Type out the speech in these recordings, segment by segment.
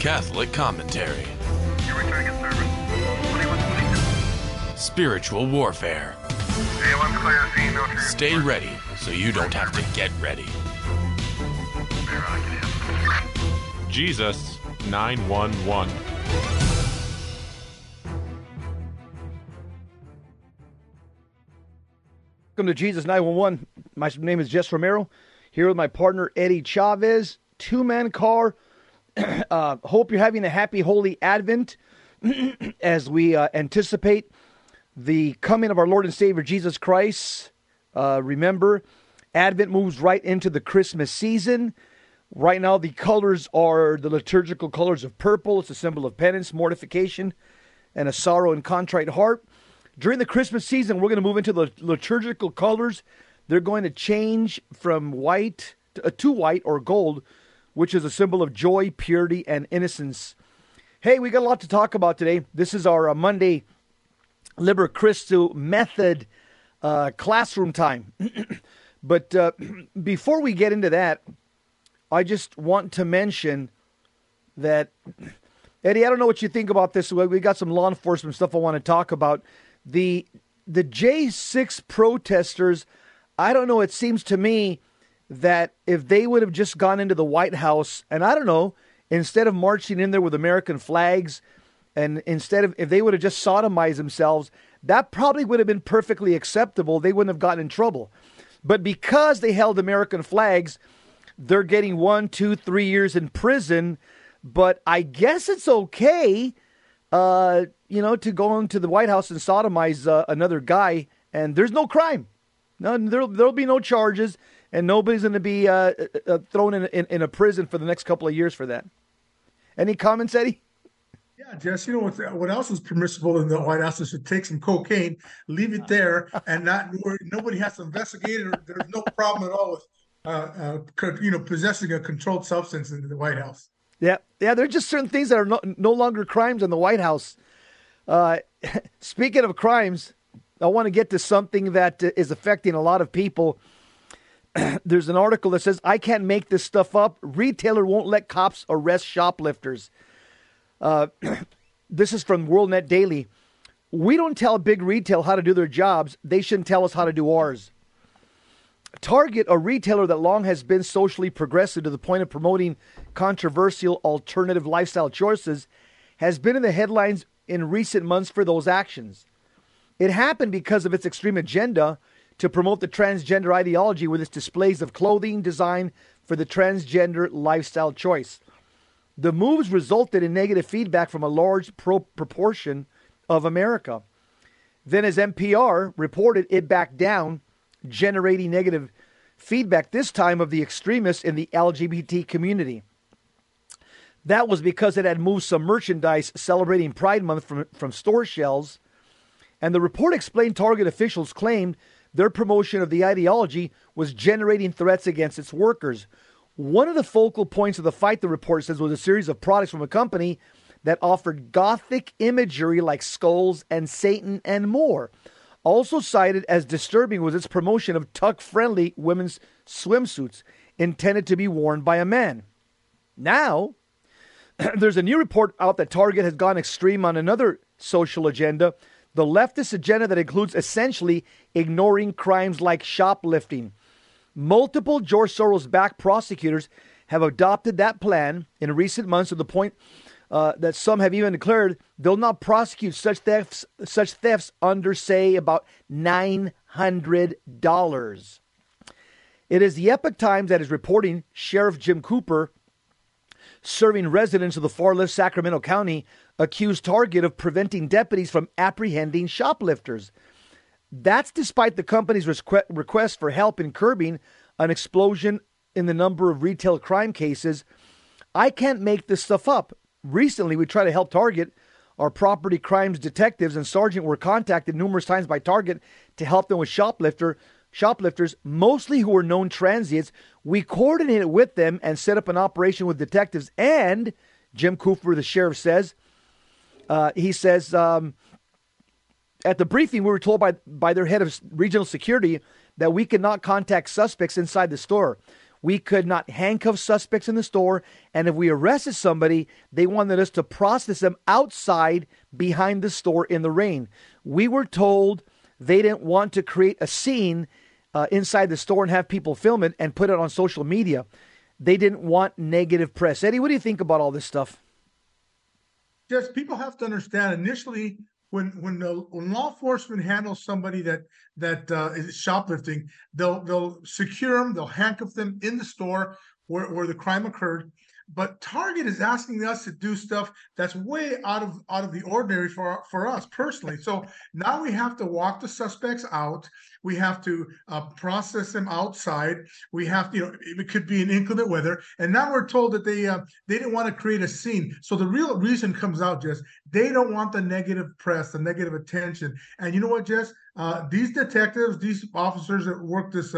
Catholic commentary, spiritual warfare. Stay ready so you don't have to get ready. Jesus 911. Welcome to Jesus 911. My name is Jess Romero, here with my partner Eddie Chavez. Two-man car. Hope you're having a happy, holy Advent as we anticipate the coming of our Lord and Savior Jesus Christ. Remember, Advent moves right into the Christmas season. Right now, the colors are the liturgical colors of purple. It's a symbol of penance, mortification, and a sorrow and contrite heart. During the Christmas season, we're going to move into the liturgical colors. They're going to change from white to white or gold, which is a symbol of joy, purity, and innocence. Hey, we got a lot to talk about today. This is our Monday Liber Christo Method classroom time. But before we get into that, I just want to mention that, Eddie, I don't know what you think about this. We got some law enforcement stuff I want to talk about. The J6 protesters, I don't know, it seems to me that if they would have just gone into the White House, and I don't know, instead of marching in there with American flags, and instead of, if they would have just sodomized themselves, that probably would have been perfectly acceptable. They wouldn't have gotten in trouble. But because they held American flags, they're getting 1, 2, 3 years in prison, but I guess it's okay, to go into the White House and sodomize another guy, and there's no crime. No, there'll be no charges, and nobody's going to be thrown in a prison for the next couple of years for that. Any comments, Eddie? Yeah, Jess, you know what else is permissible in the White House is to take some cocaine, leave it there, and not nobody has to investigate it. Or there's no problem at all with possessing a controlled substance in the White House. Yeah, there are just certain things that are no longer crimes in the White House. Speaking of crimes, I want to get to something that is affecting a lot of people. There's an article that says, "I can't make this stuff up. Retailer won't let cops arrest shoplifters." This is from World Net Daily. "We don't tell big retail how to do their jobs. They shouldn't tell us how to do ours." Target, a retailer that long has been socially progressive to the point of promoting controversial alternative lifestyle choices, has been in the headlines in recent months for those actions. It happened because of its extreme agenda to promote the transgender ideology with its displays of clothing designed for the transgender lifestyle choice. The moves resulted in negative feedback from a large proportion of America. Then, as NPR reported, it backed down, generating negative feedback, this time of the extremists in the LGBT community. That was because it had moved some merchandise celebrating Pride Month from store shelves. And the report explained Target officials claimed their promotion of the ideology was generating threats against its workers. One of the focal points of the fight, the report says, was a series of products from a company that offered Gothic imagery like skulls and Satan and more. Also cited as disturbing was its promotion of tuck-friendly women's swimsuits intended to be worn by a man. Now, there's a new report out that Target has gone extreme on another social agenda, the leftist agenda that includes essentially ignoring crimes like shoplifting. Multiple George Soros-backed prosecutors have adopted that plan in recent months to the point that some have even declared they'll not prosecute such thefts under, say, about $900. It is the Epoch Times that is reporting Sheriff Jim Cooper, serving residents of the far-left Sacramento County, accused Target of preventing deputies from apprehending shoplifters. That's despite the company's request for help in curbing an explosion in the number of retail crime cases. "I can't make this stuff up. Recently, we tried to help Target. Our property crimes detectives and sergeant were contacted numerous times by Target to help them with shoplifters, mostly who were known transients. We coordinated with them and set up an operation with detectives." And Jim Cooper, the sheriff, says, "At the briefing, we were told by their head of regional security that we could not contact suspects inside the store. We could not handcuff suspects in the store. And if we arrested somebody, they wanted us to process them outside behind the store in the rain. We were told they didn't want to create a scene inside the store and have people film it and put it on social media. They didn't want negative press. Eddie, what do you think about all this stuff? Yes, people have to understand initially when law enforcement handles somebody that is shoplifting, they'll secure them, they'll handcuff them in the store where the crime occurred. But Target is asking us to do stuff that's way out of the ordinary for us personally. So now we have to walk the suspects out. We have to process them outside. We have to, it could be an inclement weather. And now we're told that they didn't want to create a scene. So the real reason comes out, Jess, they don't want the negative press, the negative attention. And you know what, Jess? These detectives, these officers that work this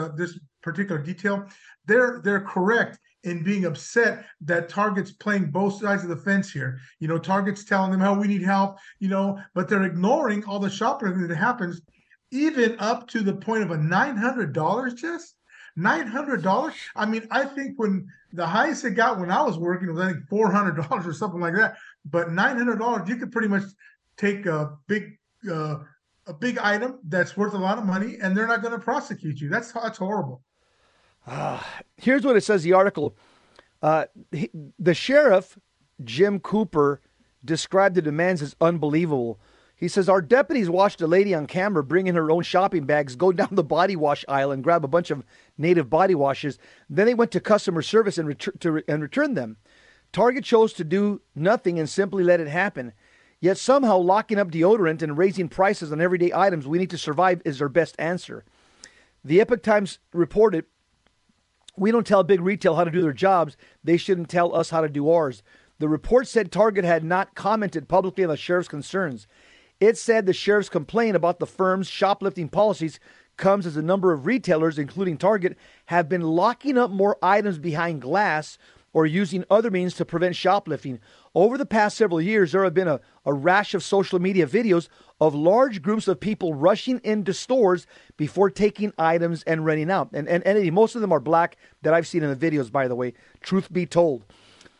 particular detail, they're correct in being upset that Target's playing both sides of the fence here. Target's telling them how we need help, but they're ignoring all the shoplifting that happens, even up to the point of a $900, Jess? $900? I mean, I think when the highest it got when I was working was, I think, $400 or something like that. But $900, you could pretty much take a big item that's worth a lot of money, and they're not going to prosecute you. That's horrible. Here's what it says, the article. The sheriff, Jim Cooper, described the demands as unbelievable. He says, our deputies watched a lady on camera bring in her own shopping bags, go down the body wash aisle and grab a bunch of native body washes. Then they went to customer service and returned them. Target chose to do nothing and simply let it happen. Yet somehow locking up deodorant and raising prices on everyday items we need to survive is their best answer. The Epoch Times reported, we don't tell big retail how to do their jobs. They shouldn't tell us how to do ours. The report said Target had not commented publicly on the sheriff's concerns. It said the sheriff's complaint about the firm's shoplifting policies comes as a number of retailers, including Target, have been locking up more items behind glass or using other means to prevent shoplifting. Over the past several years, there have been a rash of social media videos of large groups of people rushing into stores before taking items and running out. And most of them are black that I've seen in the videos, by the way, truth be told.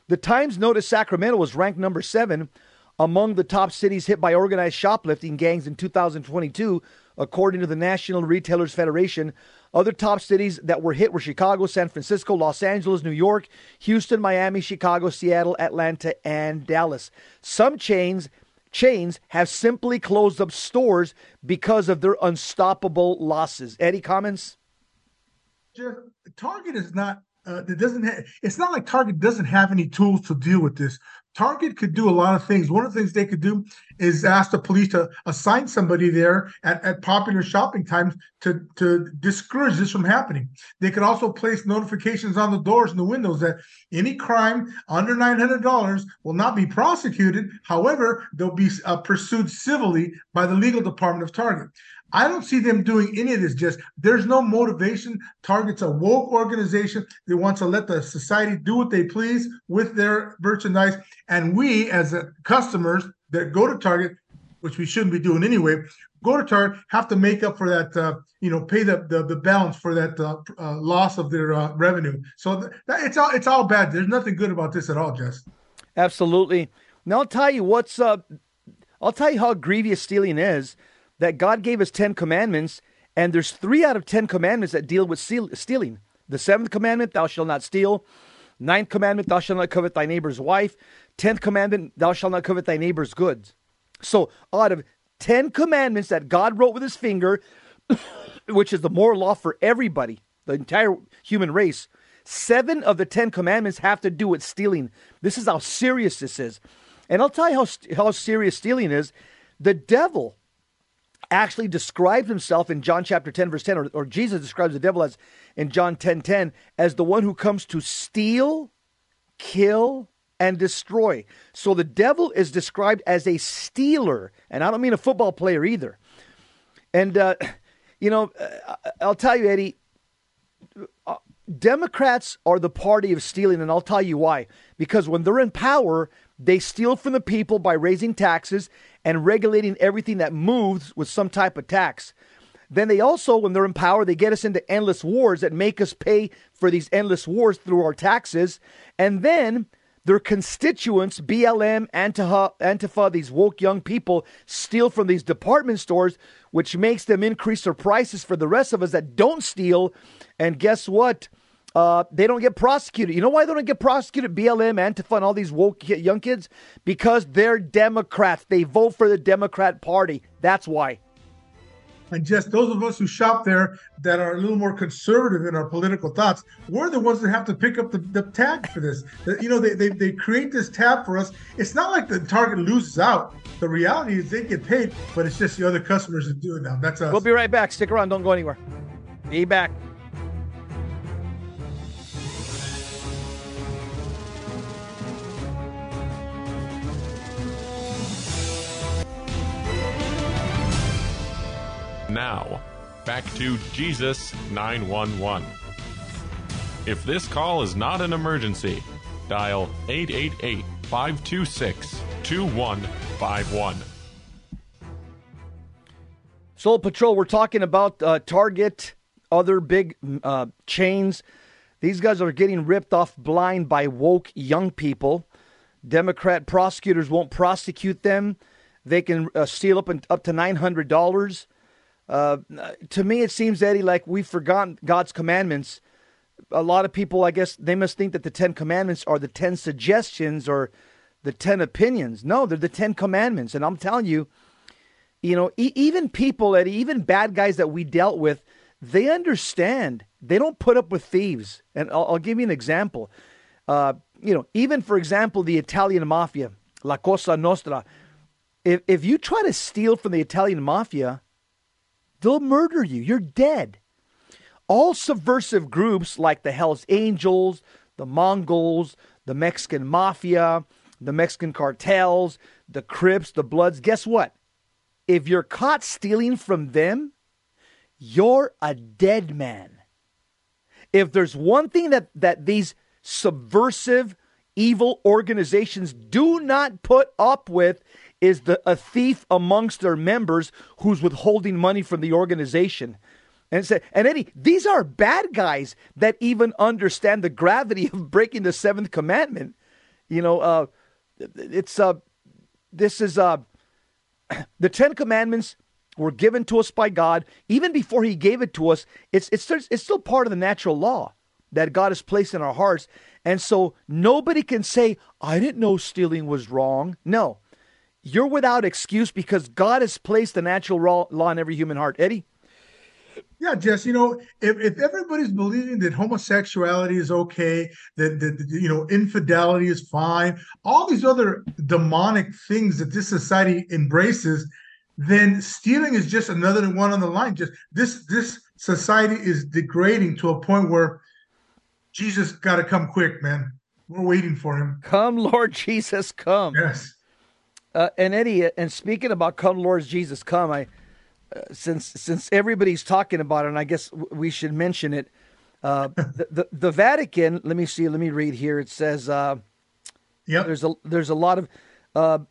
The Times noticed Sacramento was ranked number 7 among the top cities hit by organized shoplifting gangs in 2022, according to the National Retailers Federation. Other top cities that were hit were Chicago, San Francisco, Los Angeles, New York, Houston, Miami, Chicago, Seattle, Atlanta, and Dallas. Some chains have simply closed up stores because of their unstoppable losses. Eddie, comments? Jeff, Target is not, it's not like Target doesn't have any tools to deal with this. Target could do a lot of things. One of the things they could do is ask the police to assign somebody there at popular shopping times to discourage this from happening. They could also place notifications on the doors and the windows that any crime under $900 will not be prosecuted. However, they'll be pursued civilly by the legal department of Target. I don't see them doing any of this, Jess. There's no motivation. Target's a woke organization. They want to let the society do what they please with their merchandise. And we, as customers that go to Target, which we shouldn't be doing anyway, go to Target, have to make up for that, pay the balance for that loss of their revenue. So it's all bad. There's nothing good about this at all, Jess. Absolutely. Now I'll tell you what's up. I'll tell you how grievous stealing is. That God gave us 10 commandments, and there's 3 out of 10 commandments that deal with stealing. The 7th commandment, thou shalt not steal. 9th commandment, thou shalt not covet thy neighbor's wife. 10th commandment, thou shalt not covet thy neighbor's goods. So out of 10 commandments that God wrote with his finger, which is the moral law for everybody, the entire human race, 7 of the 10 commandments have to do with stealing. This is how serious this is. And I'll tell you how serious stealing is. The devil actually describes himself in John chapter 10, verse 10, or Jesus describes the devil as in John 10:10 as the one who comes to steal, kill, and destroy. So the devil is described as a stealer, and I don't mean a football player either. And, I'll tell you, Eddie, Democrats are the party of stealing, and I'll tell you why. Because when they're in power, they steal from the people by raising taxes and regulating everything that moves with some type of tax. Then they also, when they're in power, they get us into endless wars that make us pay for these endless wars through our taxes. And then their constituents, BLM, Antifa, these woke young people, steal from these department stores, which makes them increase their prices for the rest of us that don't steal. And guess what? They don't get prosecuted. You know why they don't get prosecuted? BLM, Antifa, and all these woke young kids? Because they're Democrats. They vote for the Democrat Party. That's why. And just those of us who shop there that are a little more conservative in our political thoughts, we're the ones that have to pick up the tab for this. You know, they create this tab for us. It's not like the Target loses out. The reality is they get paid, but it's just the other customers that do it now. That's us. We'll be right back. Stick around. Don't go anywhere. Be back. Now, back to Jesus 911. If this call is not an emergency, dial 888-526-2151. Soul Patrol, we're talking about Target, other big chains. These guys are getting ripped off blind by woke young people. Democrat prosecutors won't prosecute them. They can steal up to $900. To me, it seems, Eddie, like we've forgotten God's commandments. A lot of people, I guess, they must think that the 10 commandments are the 10 suggestions or the 10 opinions. No, they're the 10 commandments. And I'm telling you, you know, even people, Eddie, even bad guys that we dealt with, they understand. They don't put up with thieves. And I'll give you an example. You know, even, for example, the Italian Mafia, La Cosa Nostra. If you try to steal from the Italian Mafia, they'll murder you. You're dead. All subversive groups like the Hell's Angels, the Mongols, the Mexican Mafia, the Mexican cartels, the Crips, the Bloods, guess what? If you're caught stealing from them, you're a dead man. If there's one thing that these subversive, evil organizations do not put up with, is a thief amongst their members who's withholding money from the organization. And Eddie, these are bad guys that even understand the gravity of breaking the seventh commandment. You know, the 10 commandments were given to us by God. Even before he gave it to us, it's still part of the natural law that God has placed in our hearts. And so nobody can say, I didn't know stealing was wrong. No. You're without excuse because God has placed the natural law in every human heart. Eddie? Yeah, Jess, you know, if everybody's believing that homosexuality is okay, that you know, infidelity is fine, all these other demonic things that this society embraces, then stealing is just another one on the line. Just this society is degrading to a point where Jesus got to come quick, man. We're waiting for him. Come, Lord Jesus, come. Yes. And Eddie, and speaking about come, Lord Jesus, come, since everybody's talking about it, and I guess we should mention it, the Vatican, let me read here. It says, yep. There's a lot of, Pope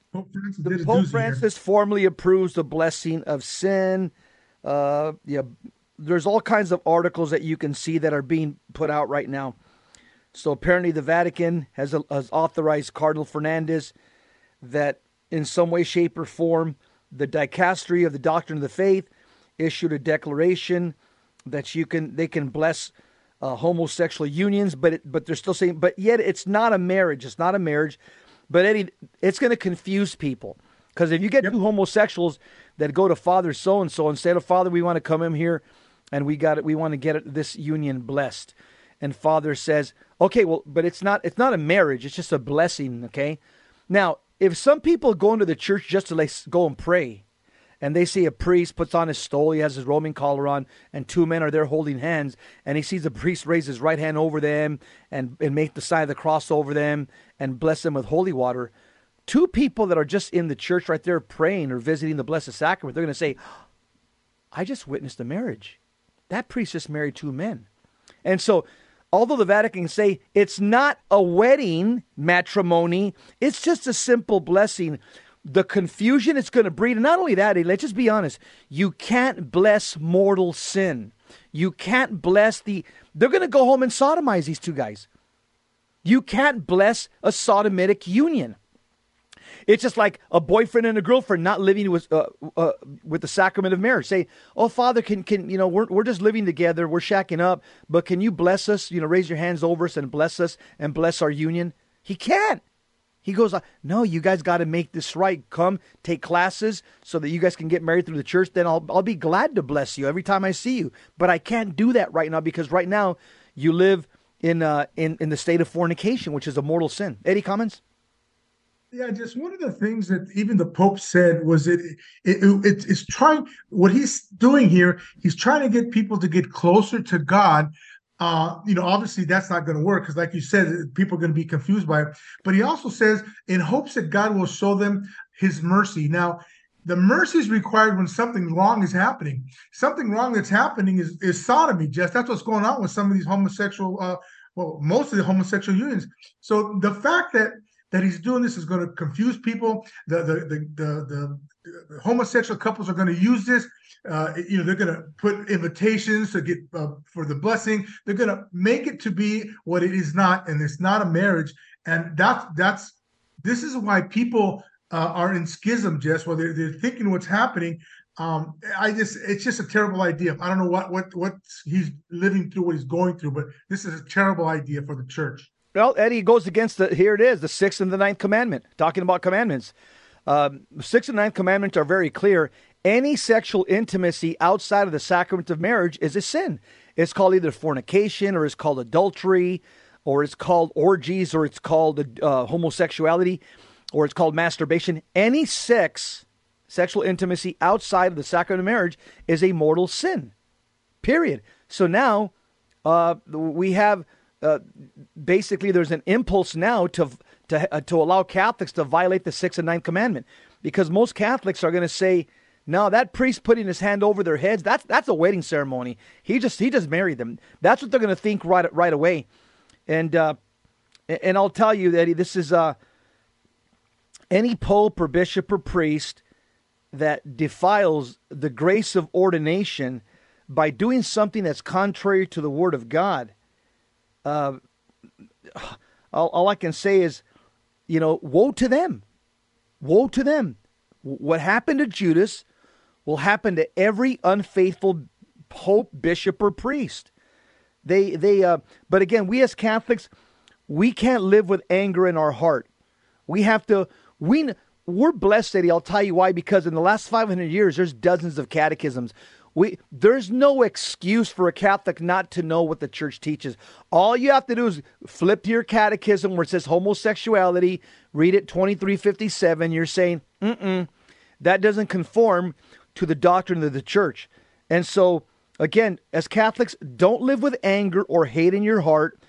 Francis formally approves the blessing of sin. Yeah, there's all kinds of articles that you can see that are being put out right now. So apparently the Vatican has authorized Cardinal Fernandez that in some way, shape, or form, the dicastery of the doctrine of the faith issued a declaration that they can bless homosexual unions, but they're still saying, but yet it's not a marriage. It's not a marriage. But Eddie, it's going to confuse people, because if you get two homosexuals that go to Father so and so and say, "Oh, Father, we want to come in here, and we want to get this union blessed," and Father says, "Okay, well, but it's not a marriage. It's just a blessing." Okay, now. If some people go into the church just to go and pray, and they see a priest puts on his stole, he has his Roman collar on, and two men are there holding hands, and he sees the priest raise his right hand over them and make the sign of the cross over them and bless them with holy water, two people that are just in the church right there praying or visiting the Blessed Sacrament, they're going to say, I just witnessed a marriage. That priest just married two men. And so, although the Vatican say it's not a wedding matrimony, it's just a simple blessing. the confusion it's going to breed. And not only that, let's just be honest. You can't bless mortal sin. You can't bless they're going to go home and sodomize these two guys. You can't bless a sodomitic union. It's just like a boyfriend and a girlfriend not living with the sacrament of marriage. Say, oh, Father, can we're just living together. We're shacking up. But can you bless us? Raise your hands over us and bless us and bless our union. He can't. He goes, no, you guys got to make this right. Come take classes so that you guys can get married through the church. Then I'll be glad to bless you every time I see you. But I can't do that right now because right now you live in the state of fornication, which is a mortal sin. Eddie, comments? Yeah, just one of the things that even the Pope said was it's trying, what he's doing here, he's trying to get people to get closer to God. Obviously that's not going to work because, like you said, people are going to be confused by it. But he also says in hopes that God will show them his mercy. Now, the mercy is required when something wrong is happening. Something wrong that's happening is sodomy, Jess. That's what's going on with some of these most of the homosexual unions. So the fact that he's doing this is going to confuse people. The homosexual couples are going to use this. They're going to put invitations to get for the blessing. They're going to make it to be what it is not, and it's not a marriage. And this is why people are in schism, Jess. Well, they're thinking what's happening. It's just a terrible idea. I don't know what he's living through, what he's going through, but this is a terrible idea for the church. Well, Eddie goes against the sixth and the ninth commandment, talking about commandments. The sixth and ninth commandments are very clear. Any sexual intimacy outside of the sacrament of marriage is a sin. It's called either fornication, or it's called adultery, or it's called orgies, or it's called homosexuality, or it's called masturbation. Any sexual intimacy outside of the sacrament of marriage is a mortal sin, period. So now we have... basically, there's an impulse now to allow Catholics to violate the sixth and ninth commandment, because most Catholics are going to say, "No, that priest putting his hand over their heads, that's a wedding ceremony. He just married them." That's what they're going to think right away. And I'll tell you, Eddie, this is any pope or bishop or priest that defiles the grace of ordination by doing something that's contrary to the Word of God. All I can say is, woe to them. Woe to them. What happened to Judas will happen to every unfaithful pope, bishop, or priest. But again, we as Catholics, we can't live with anger in our heart. We're blessed, Eddie. I'll tell you why, because in the last 500 years, there's dozens of catechisms. There's no excuse for a Catholic not to know what the church teaches. All you have to do is flip to your catechism where it says homosexuality, read it 2357. You're saying, that doesn't conform to the doctrine of the church. And so, again, as Catholics, don't live with anger or hate in your heart.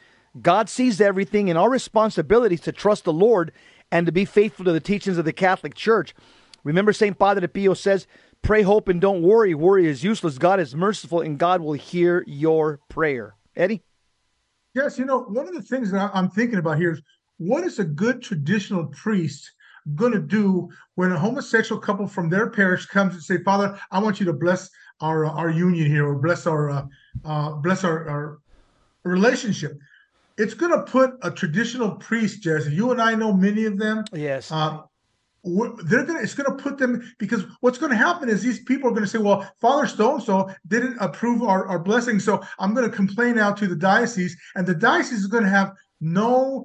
God sees everything, and our responsibility is to trust the Lord and to be faithful to the teachings of the Catholic Church. Remember, St. Padre Pio says, pray, hope, and don't worry. Worry is useless. God is merciful, and God will hear your prayer. Eddie? Yes, one of the things that I'm thinking about here is, what is a good traditional priest going to do when a homosexual couple from their parish comes and say, Father, I want you to bless our union here, or bless our relationship? It's going to put a traditional priest, Jess, you and I know many of them. Yes. It's going to put them, because what's going to happen is these people are going to say, well, Father so-and-so didn't approve our blessing, so I'm going to complain now to the diocese, and the diocese is going to have no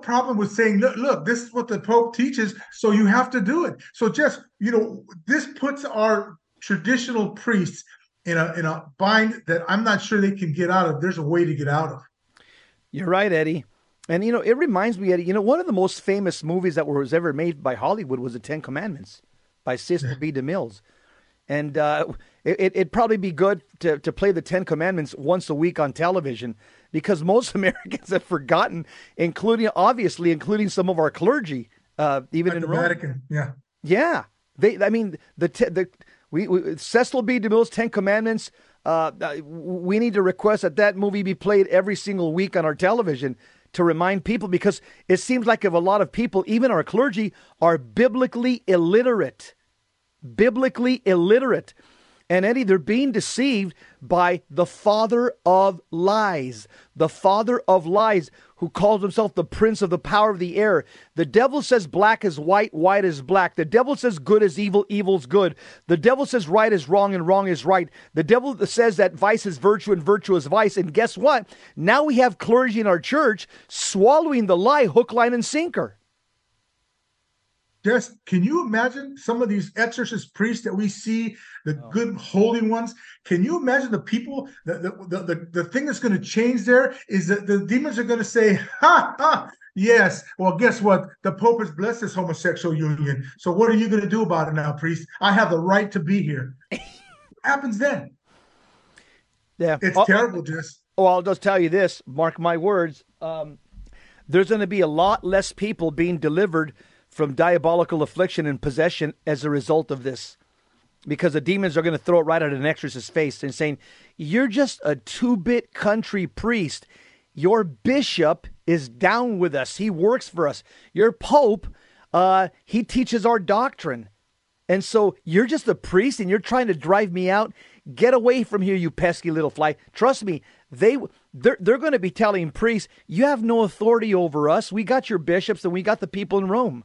problem with saying, look, this is what the Pope teaches, so you have to do it. So just, this puts our traditional priests in a bind that I'm not sure they can get out of. There's a way to get out of. You're right, Eddie. And, it reminds me, Eddie, one of the most famous movies that was ever made by Hollywood was The Ten Commandments by Cecil B. DeMille. And it'd probably be good to play The Ten Commandments once a week on television, because most Americans have forgotten, including some of our clergy, even in the Vatican. Yeah. Yeah. Cecil B. DeMille's Ten Commandments, we need to request that movie be played every single week on our television to remind people, because it seems like if a lot of people, even our clergy, are biblically illiterate. And Eddie, they're being deceived by the father of lies, who calls himself the prince of the power of the air. The devil says black is white, white is black. The devil says good is evil, evil is good. The devil says right is wrong and wrong is right. The devil says that vice is virtue and virtue is vice. And guess what? Now we have clergy in our church swallowing the lie, hook, line, and sinker. Jess, can you imagine some of these exorcist priests that we see, good holy ones? Can you imagine the people? The thing that's going to change there is that the demons are going to say, ha, ha, yes. Well, guess what? The Pope has blessed this homosexual union. So what are you going to do about it now, priest? I have the right to be here. What happens then? Yeah, it's terrible, Jess. Oh, I'll just tell you this. Mark my words. There's going to be a lot less people being delivered from diabolical affliction and possession as a result of this, because the demons are going to throw it right at an exorcist's face and saying, you're just a two-bit country priest. Your bishop is down with us. He works for us. Your pope, he teaches our doctrine. And so you're just a priest and you're trying to drive me out. Get away from here, you pesky little fly. Trust me, they're going to be telling priests, you have no authority over us. We got your bishops and we got the people in Rome.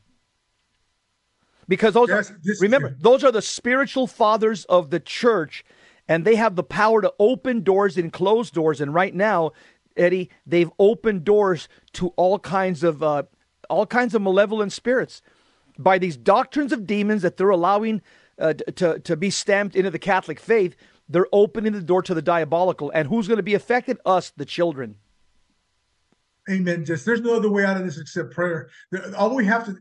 Because those are the spiritual fathers of the church, and they have the power to open doors and close doors. And right now, Eddie, they've opened doors to all kinds of malevolent spirits by these doctrines of demons that they're allowing to be stamped into the Catholic faith. They're opening the door to the diabolical, and who's going to be affected? Us, the children. Amen. Just there's no other way out of this except prayer. All we have to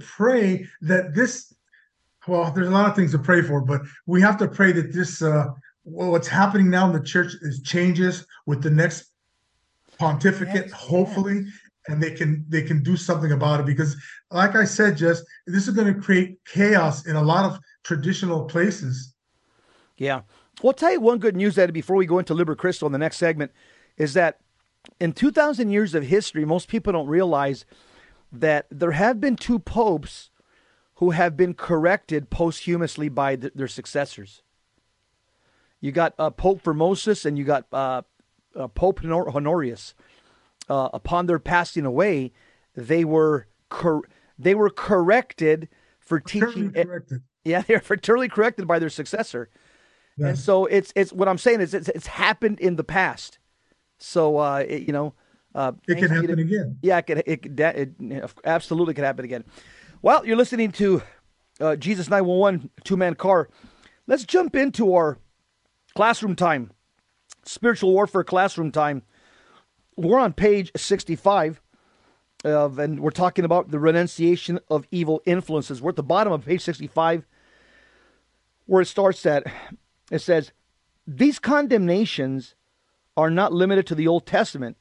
pray that this. Well, there's a lot of things to pray for, but we have to pray that this. What's happening now in the church is changes with the next pontificate, hopefully, and they can do something about it, because, like I said, just this is going to create chaos in a lot of traditional places. Yeah, well, I'll tell you one good news, Eddie, before we go into Liber Crystal in the next segment, is that in 2,000 years of history, most people don't realize that there have been two popes who have been corrected posthumously by their successors. You got Pope Formosus and you got Pope Honorius. Upon their passing away, they were corrected for teaching. Yeah, they're fraternally corrected by their successor. Yeah. And so it's what I'm saying is it's happened in the past. So, it can happen again. Yeah, it absolutely could happen again. Well, you're listening to Jesus 911, Two-Man Car. Let's jump into our classroom time, spiritual warfare classroom time. We're on page 65, and we're talking about the renunciation of evil influences. We're at the bottom of page 65, where it starts at. It says, these condemnations are not limited to the Old Testament.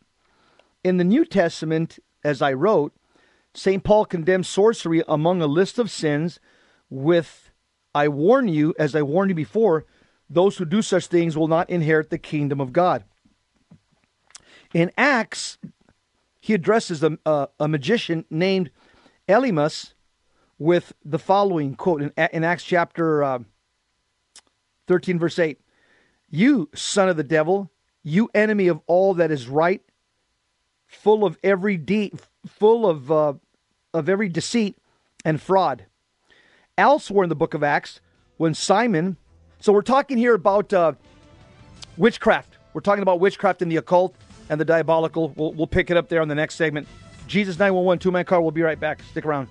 In the New Testament, as I wrote, St. Paul condemns sorcery among a list of sins with, I warn you, as I warned you before, those who do such things will not inherit the kingdom of God. In Acts, he addresses a magician named Elymas with the following quote in Acts chapter 13, verse 8. You, son of the devil, you enemy of all that is right, full of every deceit and fraud. Elsewhere in the book of Acts, when Simon, so we're talking here about witchcraft. We're talking about witchcraft and the occult and the diabolical. We'll pick it up there on the next segment. Jesus 911, Two-Man Car. We'll be right back. Stick around.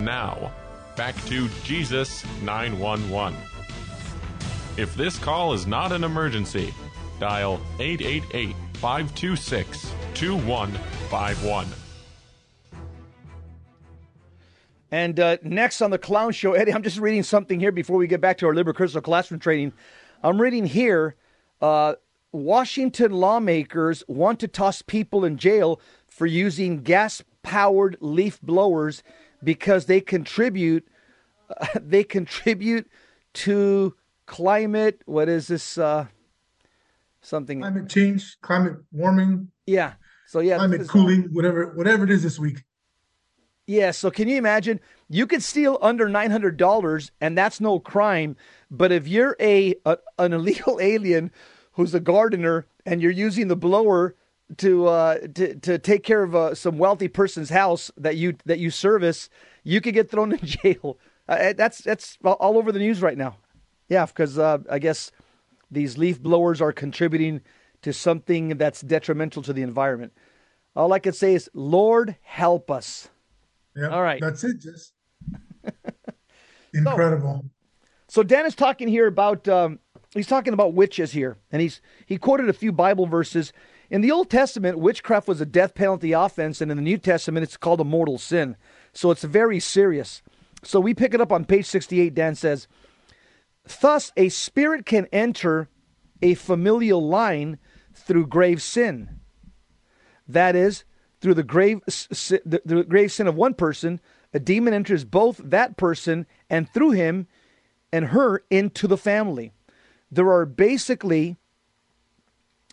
Now, back to Jesus 911. If this call is not an emergency, dial 888-526-2151. And next on the Clown Show, Eddie, I'm just reading something here before we get back to our liberal crystal classroom training. I'm reading here, Washington lawmakers want to toss people in jail for using gas-powered leaf blowers because they contribute to climate. What is this? Something climate change, climate warming. Yeah. So yeah, climate cooling, whatever it is this week. Yeah, so can you imagine? You could steal under $900, and that's no crime. But if you're an illegal alien who's a gardener and you're using the blower to take care of some wealthy person's house that you service, you could get thrown in jail. That's all over the news right now. Yeah, because I guess these leaf blowers are contributing to something that's detrimental to the environment. All I can say is, Lord, help us. Yep, all right. That's it, Jess. Incredible. So Dan is talking here about, he's talking about witches here. And he quoted a few Bible verses. In the Old Testament, witchcraft was a death penalty offense. And in the New Testament, it's called a mortal sin. So it's very serious. So we pick it up on page 68. Dan says, thus a spirit can enter a familial line through grave sin. That is, through the grave sin of one person, a demon enters both that person and through him and her into the family. There are basically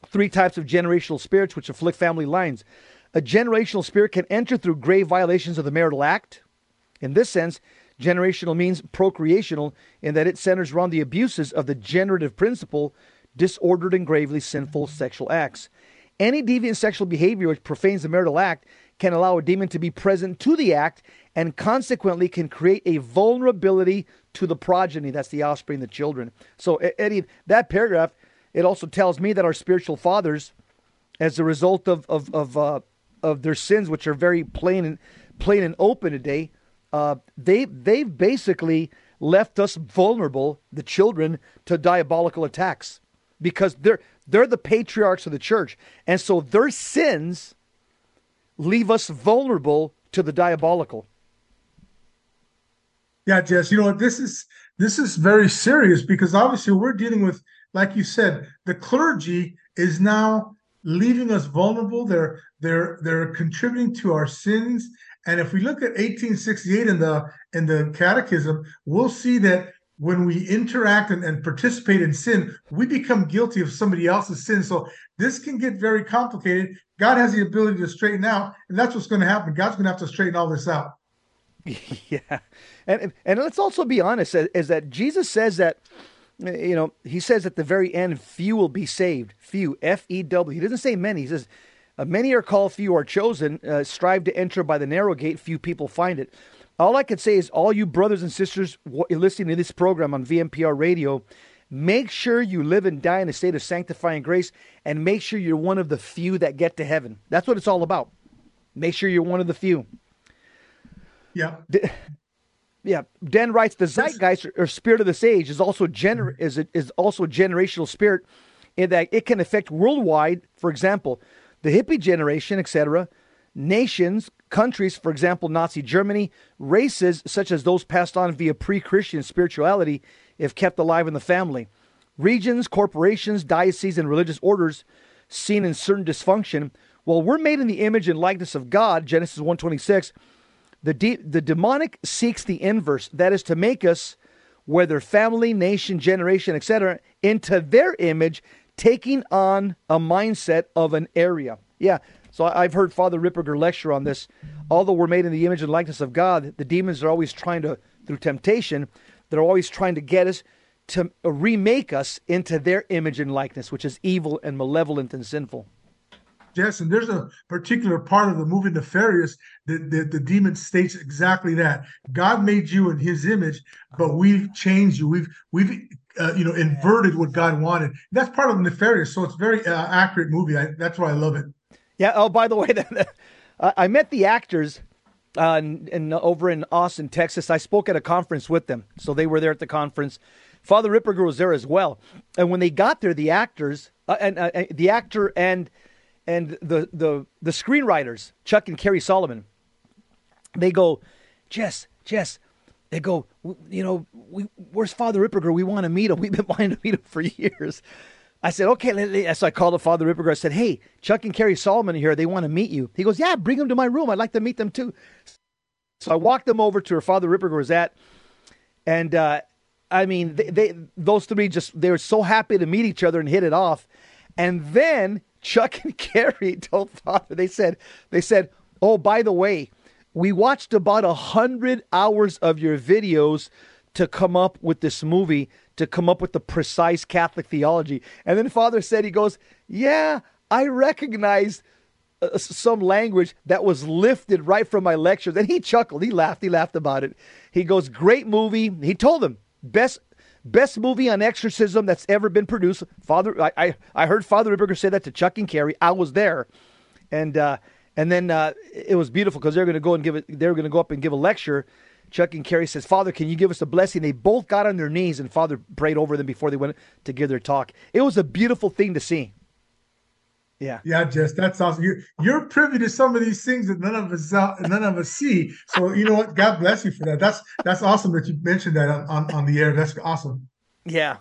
three types of generational spirits which afflict family lines. A generational spirit can enter through grave violations of the marital act. In this sense, generational means procreational in that it centers around the abuses of the generative principle, disordered and gravely sinful sexual acts. Any deviant sexual behavior which profanes the marital act can allow a demon to be present to the act and consequently can create a vulnerability to the progeny. That's the offspring, the children. So, Eddie, that paragraph, it also tells me that our spiritual fathers, as a result of their sins, which are very plain and open today, they've basically left us vulnerable, the children, to diabolical attacks because they're the patriarchs of the church. And so their sins leave us vulnerable to the diabolical. Yeah, Jess, you know what? This is very serious because obviously we're dealing with, like you said, the clergy is now leaving us vulnerable. They're contributing to our sins. And if we look at 1868 in the catechism, we'll see that when we interact and participate in sin, we become guilty of somebody else's sin. So this can get very complicated. God has the ability to straighten out, and that's what's going to happen. God's going to have to straighten all this out. Yeah. And let's also be honest, is that Jesus says that, you know, he says at the very end, few will be saved. Few, F-E-W. He doesn't say many. He says, many are called, few are chosen. Strive to enter by the narrow gate. Few people find it. All I can say is all you brothers and sisters listening to this program on VMPR radio, make sure you live and die in a state of sanctifying grace and make sure you're one of the few that get to heaven. That's what it's all about. Make sure you're one of the few. Yeah. Yeah. Dan writes, the zeitgeist or spirit of this age is also a generational spirit in that it can affect worldwide, for example, the hippie generation, etc., nations, countries, for example, Nazi Germany, races such as those passed on via pre-Christian spirituality if kept alive in the family, regions, corporations, dioceses, and religious orders seen in certain dysfunction. While we're made in the image and likeness of God, Genesis 1:26, the demonic seeks the inverse, that is to make us, whether family, nation, generation, etc., into their image, taking on a mindset of an area. Yeah. So I've heard Father Ripperger lecture on this. Although we're made in the image and likeness of God, the demons are always trying to, through temptation, they're always trying to get us to remake us into their image and likeness, which is evil and malevolent and sinful. Yes, and there's a particular part of the movie Nefarious that the demon states exactly that. God made you in his image, but we've changed you. We've inverted what God wanted. That's part of Nefarious, so it's a very accurate movie. That's why I love it. Yeah. Oh, by the way, I met the actors over in Austin, Texas. I spoke at a conference with them. So they were there at the conference. Father Ripperger was there as well. And when they got there, the actors the actor and the screenwriters, Chuck and Carrie Solomon, they go, Jess, Jess, they go, you know, where's Father Ripperger? We want to meet him. We've been wanting to meet him for years. I said, okay. So I called up Father Ripperger. I said, hey, Chuck and Carrie Solomon are here. They want to meet you. He goes, yeah, bring them to my room. I'd like to meet them too. So I walked them over to where Father Ripperger was at. And, I mean, those three just, they were so happy to meet each other and hit it off. And then Chuck and Carrie told Father, they said, oh, by the way, we watched about 100 hours of your videos to come up with this movie, to come up with the precise Catholic theology. And then Father said, he goes, yeah, I recognized some language that was lifted right from my lectures. And he chuckled. He laughed about it. He goes, great movie. He told them, best movie on exorcism that's ever been produced. Father, I heard Father Ripperger say that to Chuck and Carrie. I was there. And then it was beautiful because they were going to go up and give a lecture. Chuck and Carrie says, Father, can you give us a blessing? They both got on their knees and Father prayed over them before they went to give their talk. It was a beautiful thing to see. Yeah, Jess, that's awesome. You're privy to some of these things that none of us see. So you know what? God bless you for that. That's awesome that you mentioned that on the air. That's awesome. Yeah.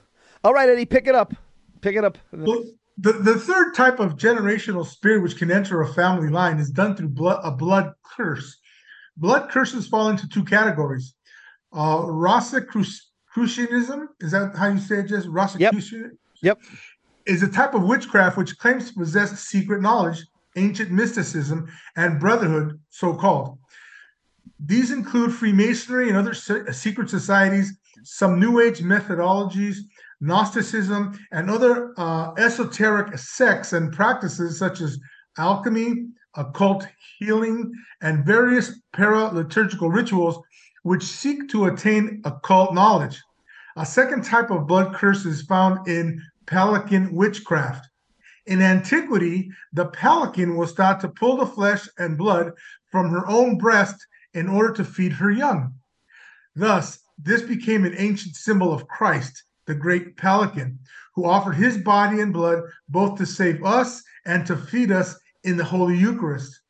All right, Eddie, pick it up. Well, the third type of generational spirit which can enter a family line is done through a blood curse. Blood curses fall into two categories. Rosicrucianism, is that how you say it, Jess? Rosicrucian. Yep. Is a type of witchcraft which claims to possess secret knowledge, ancient mysticism, and brotherhood, so-called. These include Freemasonry and other secret societies, some New Age methodologies, Gnosticism, and other esoteric sects and practices such as alchemy, occult healing, and various para-liturgical rituals which seek to attain occult knowledge. A second type of blood curse is found in Pelican witchcraft. In antiquity, the pelican was thought to pull the flesh and blood from her own breast in order to feed her young. Thus, this became an ancient symbol of Christ, the great pelican, who offered his body and blood both to save us and to feed us in the Holy Eucharist.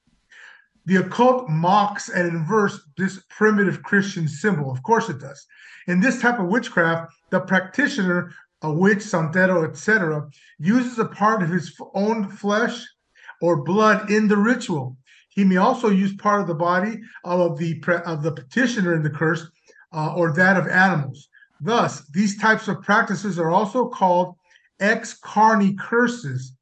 The occult mocks and inverts this primitive Christian symbol. Of course it does. In this type of witchcraft, the practitioner, a witch, santero, etc., uses a part of his own flesh or blood in the ritual. He may also use part of the body of the petitioner in the curse or that of animals. Thus, these types of practices are also called ex carne curses.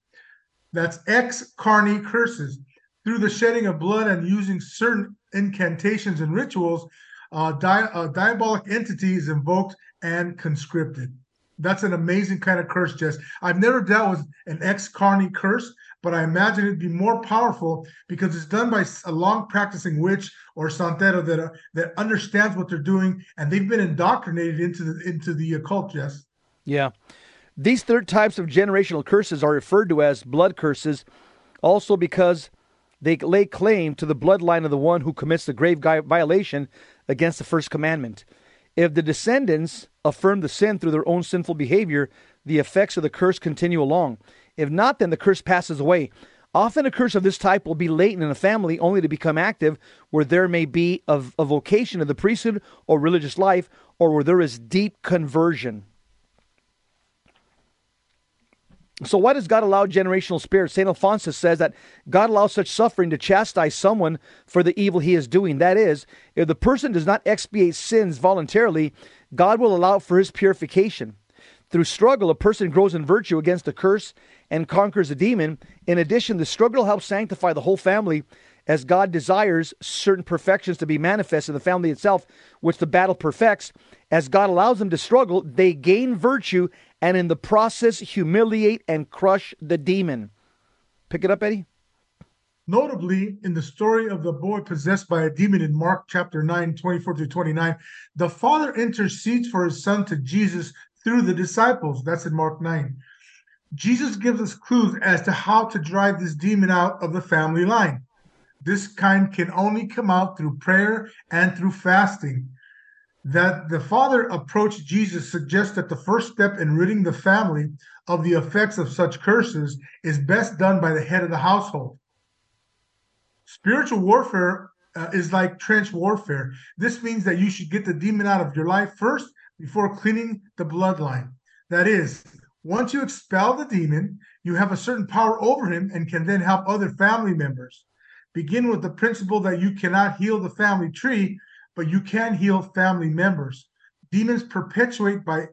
That's ex carne curses. Through the shedding of blood and using certain incantations and rituals, diabolic entity is invoked and conscripted. That's an amazing kind of curse, Jess. I've never dealt with an ex carne curse, but I imagine it'd be more powerful because it's done by a long-practicing witch or santero that understands what they're doing, and they've been indoctrinated into the occult, Jess. Yeah. These third types of generational curses are referred to as blood curses, also because they lay claim to the bloodline of the one who commits the grave violation against the first commandment. If the descendants affirm the sin through their own sinful behavior, the effects of the curse continue along. If not, then the curse passes away. Often a curse of this type will be latent in a family only to become active where there may be a vocation of the priesthood or religious life, or where there is deep conversion. So why does God allow generational spirits? St. Alphonsus says that God allows such suffering to chastise someone for the evil he is doing. That is, if the person does not expiate sins voluntarily, God will allow for his purification. Through struggle, a person grows in virtue against the curse and conquers the demon. In addition, the struggle helps sanctify the whole family, as God desires certain perfections to be manifest in the family itself, which the battle perfects. As God allows them to struggle, they gain virtue and in the process humiliate and crush the demon. Pick it up, Eddie. Notably, in the story of the boy possessed by a demon in Mark chapter 9, 24-29, the father intercedes for his son to Jesus through the disciples. That's in Mark 9. Jesus gives us clues as to how to drive this demon out of the family line. This kind can only come out through prayer and through fasting. That the father approached Jesus suggests that the first step in ridding the family of the effects of such curses is best done by the head of the household. Spiritual warfare is like trench warfare. This means that you should get the demon out of your life first before cleaning the bloodline. That is, once you expel the demon, you have a certain power over him and can then help other family members. Begin with the principle that you cannot heal the family tree, but you can heal family members. Demons perpetuate by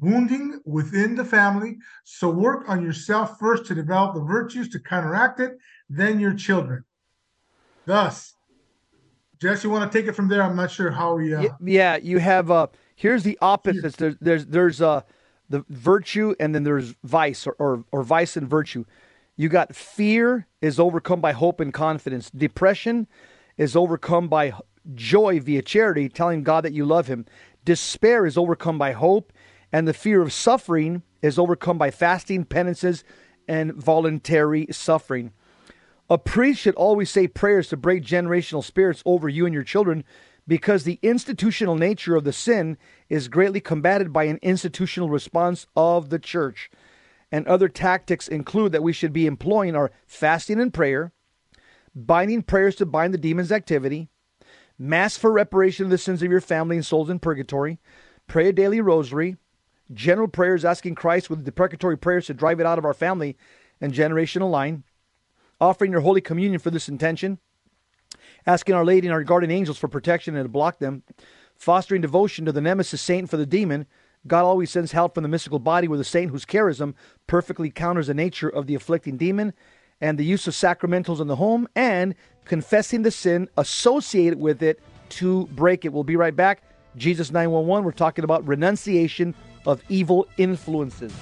wounding within the family, so work on yourself first to develop the virtues to counteract it, then your children. Thus, Jess, you want to take it from there? I'm not sure how we... Yeah, you have... here's the opposites. There's the virtue, and then there's vice, or vice and virtue. You got fear is overcome by hope and confidence. Depression is overcome by joy via charity, telling God that you love him. Despair is overcome by hope, and the fear of suffering is overcome by fasting, penances, and voluntary suffering. A priest should always say prayers to break generational spirits over you and your children, because the institutional nature of the sin is greatly combated by an institutional response of the church. And other tactics include that we should be employing are fasting and prayer, binding prayers to bind the demon's activity, mass for reparation of the sins of your family and souls in purgatory, pray a daily rosary, general prayers asking Christ with deprecatory prayers to drive it out of our family and generational line, offering your Holy Communion for this intention, asking Our Lady and our guardian angels for protection and to block them, fostering devotion to the nemesis saint for the demon. God always sends help from the mystical body with a saint whose charism perfectly counters the nature of the afflicting demon, and the use of sacramentals in the home, and confessing the sin associated with it to break it. We'll be right back. Jesus 911, we're talking about renunciation of evil influences.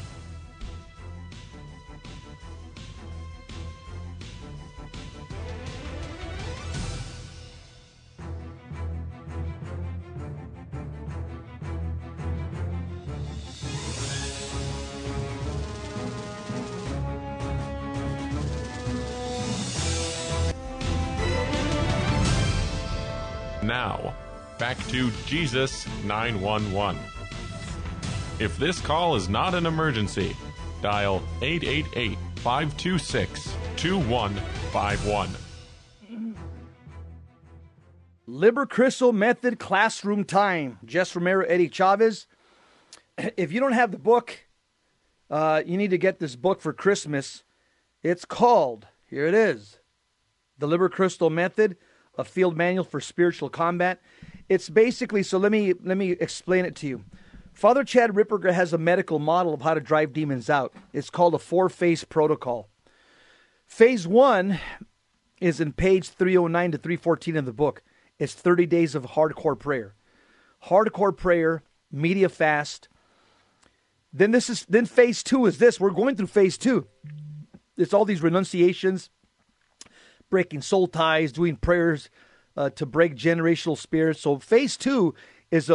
Now, back to Jesus 911. If this call is not an emergency, dial 888-526-2151. Liber Cristo Method Classroom Time. Jess Romero, Eddie Chavez. If you don't have the book, you need to get this book for Christmas. It's called, here it is, The Liber Cristo Method, a field manual for spiritual combat. It's basically, so let me explain it to you. Father Chad Ripperger has a medical model of how to drive demons out. It's called a four-phase protocol. Phase one is in page 309 to 314 of the book. It's 30 days of hardcore prayer. Hardcore prayer, media fast. Then phase two is this. We're going through phase two. It's all these renunciations, breaking soul ties, doing prayers to break generational spirits. So phase two is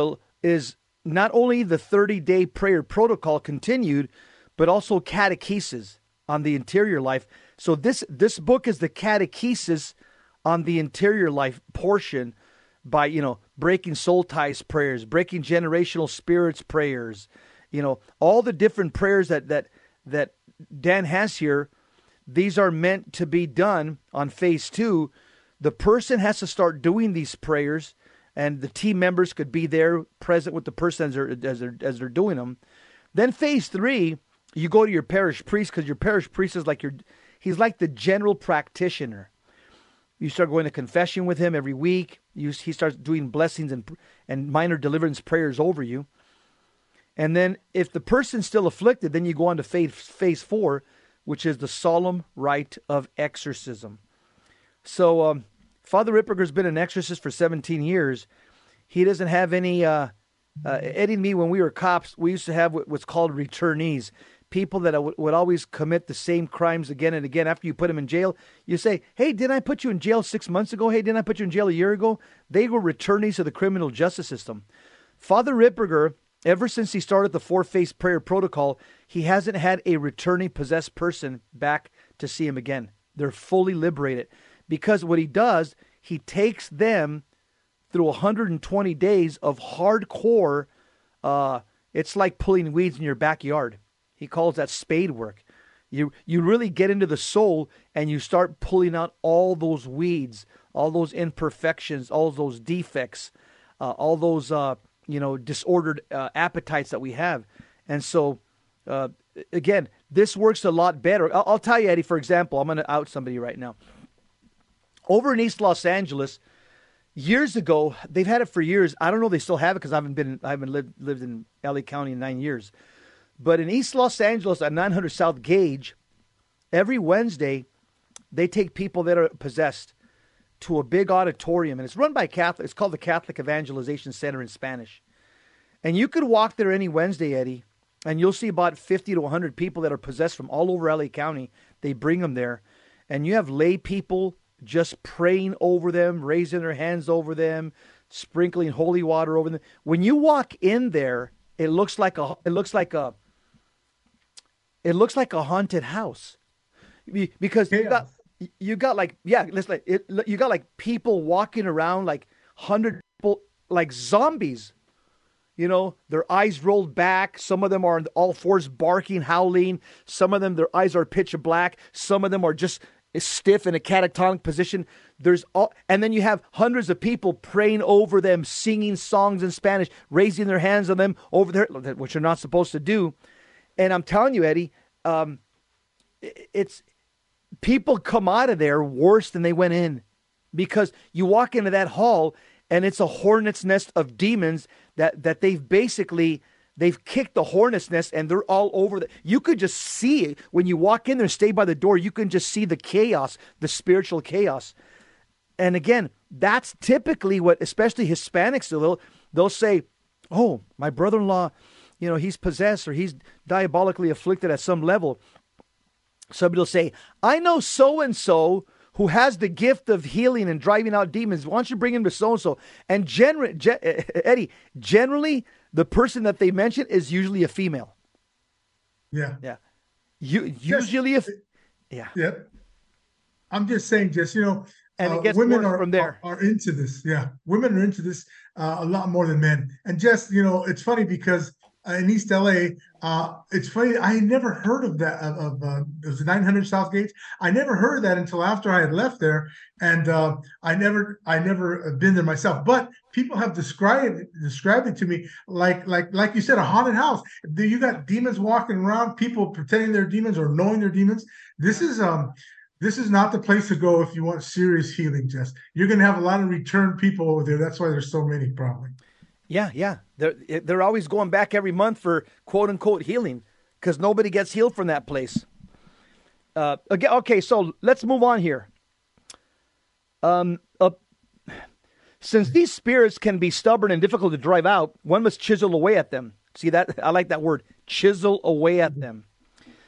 not only the 30-day prayer protocol continued, but also catechesis on the interior life. So this book is the catechesis on the interior life portion by, breaking soul ties prayers, breaking generational spirits prayers, all the different prayers that Dan has here. These are meant to be done on phase two. The person has to start doing these prayers, and the team members could be there present with the person as they're doing them. Then phase three, you go to your parish priest, because your parish priest is like he's like the general practitioner. You start going to confession with him every week. He starts doing blessings and minor deliverance prayers over you. And then if the person's still afflicted, then you go on to phase four, which is the solemn rite of exorcism. So Father Ripperger's been an exorcist for 17 years. He doesn't have any... Eddie and me, when we were cops, we used to have what's called returnees, people that would always commit the same crimes again and again. After you put them in jail, you say, hey, didn't I put you in jail 6 months ago? Hey, didn't I put you in jail a year ago? They were returnees to the criminal justice system. Father Ripperger, ever since he started the four-phase prayer protocol, he hasn't had a returning possessed person back to see him again. They're fully liberated. Because what he does, he takes them through 120 days of hardcore, it's like pulling weeds in your backyard. He calls that spade work. You really get into the soul, and you start pulling out all those weeds all those imperfections, all those defects, all those disordered appetites that we have. And so, again, this works a lot better. I'll tell you, Eddie, for example, I'm going to out somebody right now. Over in East Los Angeles, years ago, they've had it for years. I don't know if they still have it because I haven't lived in LA County in 9 years. But in East Los Angeles at 900 South Gage, every Wednesday, they take people that are possessed to a big auditorium. And it's run by Catholic. It's called the Catholic Evangelization Center in Spanish. And you could walk there any Wednesday, Eddie, and you'll see about 50 to 100 people that are possessed from all over LA County. They bring them there. And you have lay people just praying over them, raising their hands over them, sprinkling holy water over them. When you walk in there, it looks like a haunted house, because you got like people walking around, like 100 people, like zombies. You know, their eyes rolled back. Some of them are on all fours barking, howling. Some of them, their eyes are pitch black. Some of them are just stiff in a catatonic position. And then you have hundreds of people praying over them, singing songs in Spanish, raising their hands on them over there, which they're not supposed to do. And I'm telling you, Eddie, it's people come out of there worse than they went in, because you walk into that hall and it's a hornet's nest of demons that they've kicked the hornet's nest, and they're all over. You could just see it when you walk in there, stay by the door. You can just see the chaos, the spiritual chaos. And again, that's typically what, especially Hispanics, they'll say, "Oh, my brother-in-law, he's possessed or he's diabolically afflicted at some level." Somebody will say, "I know so-and-so who has the gift of healing and driving out demons. Why don't you bring him to so-and-so?" And generally, the person that they mention is usually a female. Yeah. Yeah. Yeah. I'm just saying, just, and it gets women are, from there. Are into this. Yeah. Women are into this a lot more than men. And just, it's funny because in East LA, it's funny. I had never heard of that. It was 900 South Gate. I never heard of that until after I had left there, and I never been there myself. But people have described it to me, like you said, a haunted house. You got demons walking around, people pretending they're demons or knowing they're demons. This is not the place to go if you want serious healing, Jess. You're going to have a lot of return people over there. That's why there's so many, probably. Yeah. They're always going back every month for quote-unquote healing, because nobody gets healed from that place. Okay, so let's move on here. Since these spirits can be stubborn and difficult to drive out, one must chisel away at them. See that? I like that word, chisel away at them.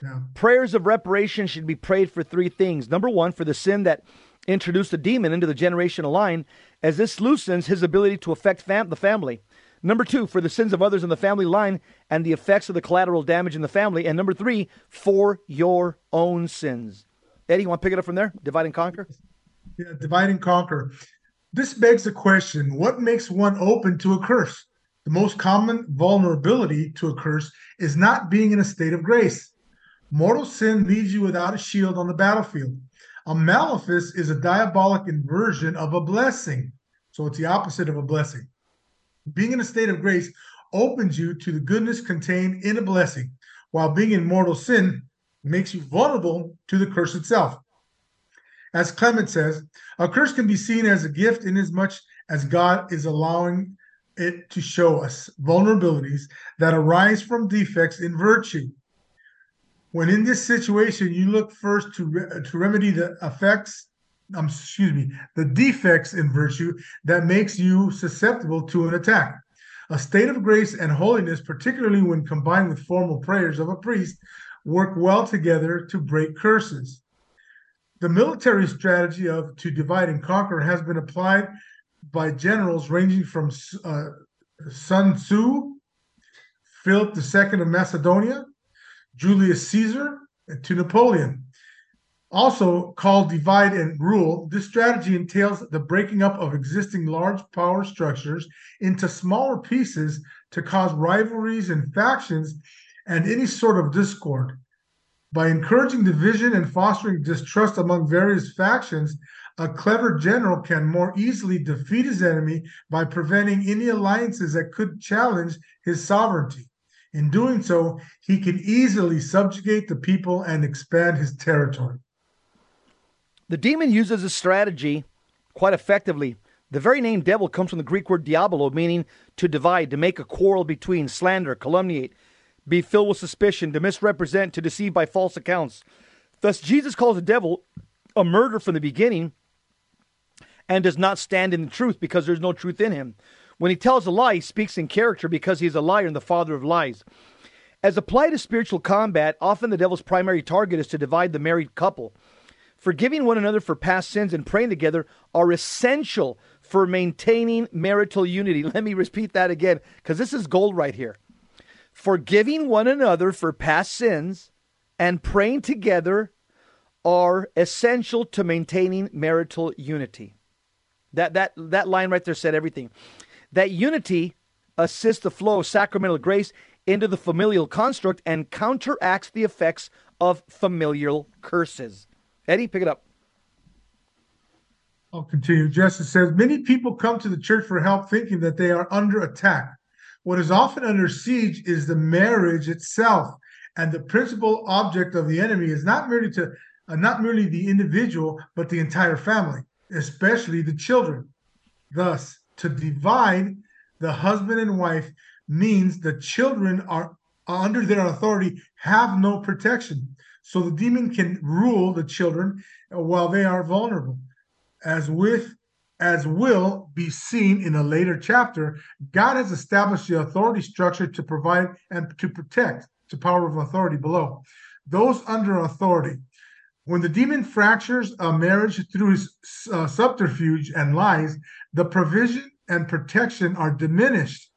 Yeah. Prayers of reparation should be prayed for three things. Number one, for the sin that introduced the demon into the generational line, as this loosens his ability to affect the family. Number two, for the sins of others in the family line and the effects of the collateral damage in the family. And number three, for your own sins. Eddie, you want to pick it up from there? Divide and conquer? Yeah, divide and conquer. This begs the question, what makes one open to a curse? The most common vulnerability to a curse is not being in a state of grace. Mortal sin leaves you without a shield on the battlefield. A malefice is a diabolic inversion of a blessing. So it's the opposite of a blessing. Being in a state of grace opens you to the goodness contained in a blessing, while being in mortal sin makes you vulnerable to the curse itself. As Clement says, a curse can be seen as a gift inasmuch as God is allowing it to show us vulnerabilities that arise from defects in virtue. When in this situation, you look first to remedy the defects in virtue that makes you susceptible to an attack. A state of grace and holiness, particularly when combined with formal prayers of a priest, work well together to break curses. The military strategy of to divide and conquer has been applied by generals ranging from Sun Tzu, Philip II of Macedonia, Julius Caesar, to Napoleon. Also called divide and rule, this strategy entails the breaking up of existing large power structures into smaller pieces to cause rivalries and factions and any sort of discord. By encouraging division and fostering distrust among various factions, A clever general can more easily defeat his enemy by preventing any alliances that could challenge his sovereignty. In doing so, he can easily subjugate the people and expand his territory. The demon uses this strategy quite effectively. The very name devil comes from the Greek word diabolo, meaning to divide, to make a quarrel between, slander, calumniate, be filled with suspicion, to misrepresent, to deceive by false accounts. Thus, Jesus calls the devil a murderer from the beginning and does not stand in the truth because there's no truth in him. When he tells a lie, he speaks in character because he is a liar and the father of lies. As applied to spiritual combat, often the devil's primary target is to divide the married couple. Forgiving one another for past sins and praying together are essential for maintaining marital unity. Let me repeat that again, because this is gold right here. Forgiving one another for past sins and praying together are essential to maintaining marital unity. That line right there said everything. That unity assists the flow of sacramental grace into the familial construct and counteracts the effects of familial curses. Eddie, pick it up. I'll continue. Justice says, many people come to the church for help thinking that they are under attack. What is often under siege is the marriage itself, and the principal object of the enemy is not merely the individual, but the entire family, especially the children. Thus, to divide the husband and wife means the children are under their authority, have no protection. So the demon can rule the children while they are vulnerable. As will be seen in a later chapter, God has established the authority structure to provide and to protect the power of authority below. Those under authority. When the demon fractures a marriage through his subterfuge and lies, the provision and protection are diminished,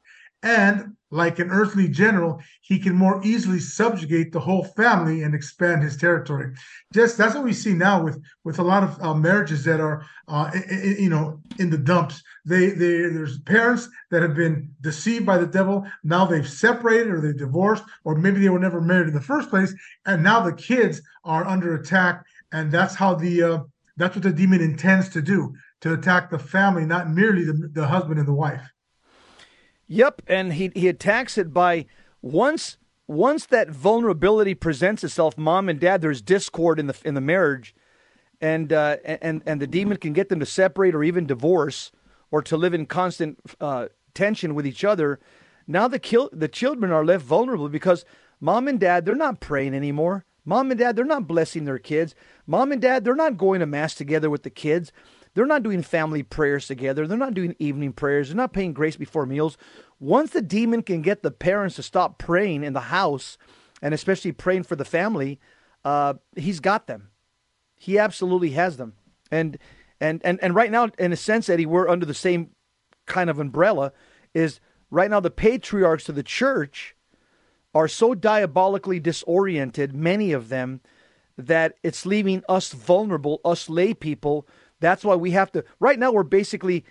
and, like an earthly general, he can more easily subjugate the whole family and expand his territory. Just that's what we see now with a lot of marriages that are, in the dumps. There's parents that have been deceived by the devil. Now they've separated, or they've divorced, or maybe they were never married in the first place, and now the kids are under attack. And that's how that's what the demon intends to do, to attack the family, not merely the husband and the wife. Yep, and he attacks it by once that vulnerability presents itself, mom and dad, there's discord in the marriage, and the demon can get them to separate or even divorce or to live in constant tension with each other. Now the children are left vulnerable because mom and dad, they're not praying anymore. Mom and dad, they're not blessing their kids. Mom and dad, they're not going to mass together with the kids. They're not doing family prayers together. They're not doing evening prayers. They're not paying grace before meals. Once the demon can get the parents to stop praying in the house, and especially praying for the family, he's got them. He absolutely has them. And right now, in a sense, Eddie, we're under the same kind of umbrella. Is right now the patriarchs of the church are so diabolically disoriented, many of them, that it's leaving us vulnerable, us lay people. That's why we have to, right now we're basically,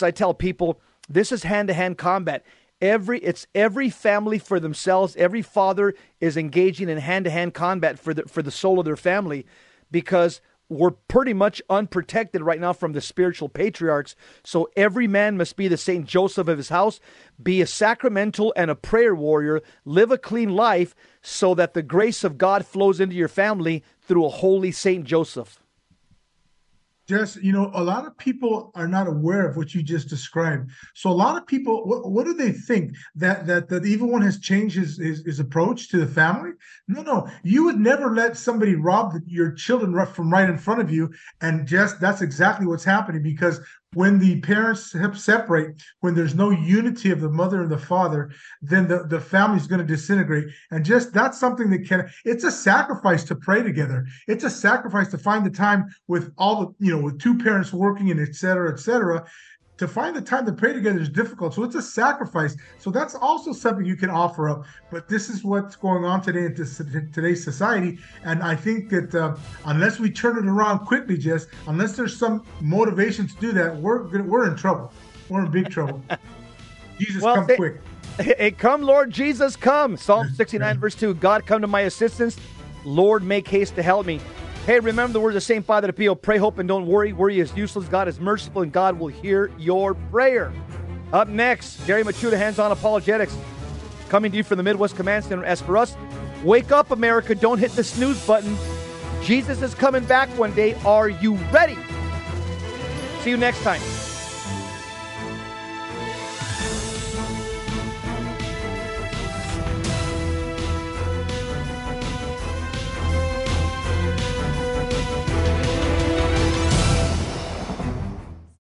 I tell people, this is hand-to-hand combat. It's every family for themselves. Every father is engaging in hand-to-hand combat for the soul of their family, because we're pretty much unprotected right now from the spiritual patriarchs. So every man must be the St. Joseph of his house, be a sacramental and a prayer warrior, live a clean life so that the grace of God flows into your family through a holy St. Joseph. Jess, a lot of people are not aware of what you just described. So a lot of people, what do they think? That the evil one has changed his approach to the family? No. You would never let somebody rob your children from right in front of you. And Jess, that's exactly what's happening, because when the parents separate, when there's no unity of the mother and the father, then the family is going to disintegrate. And just that's something that it's a sacrifice to pray together. It's a sacrifice to find the time with all the, with two parents working and et cetera, to find the time to pray together is difficult. So it's a sacrifice. So that's also something you can offer up. But this is what's going on today in today's society. And I think that unless we turn it around quickly, Jess, unless there's some motivation to do that, we're in trouble. We're in big trouble. Jesus, come quick. Hey, come, Lord Jesus, come. Psalm 69, verse 2, God, come to my assistance. Lord, make haste to help me. Hey, remember the words of St. Padre Pio, pray, hope, and don't worry. Worry is useless. God is merciful, and God will hear your prayer. Up next, Gary Machuda, hands-on apologetics. Coming to you from the Midwest Command Center. As for us, wake up, America. Don't hit the snooze button. Jesus is coming back one day. Are you ready? See you next time.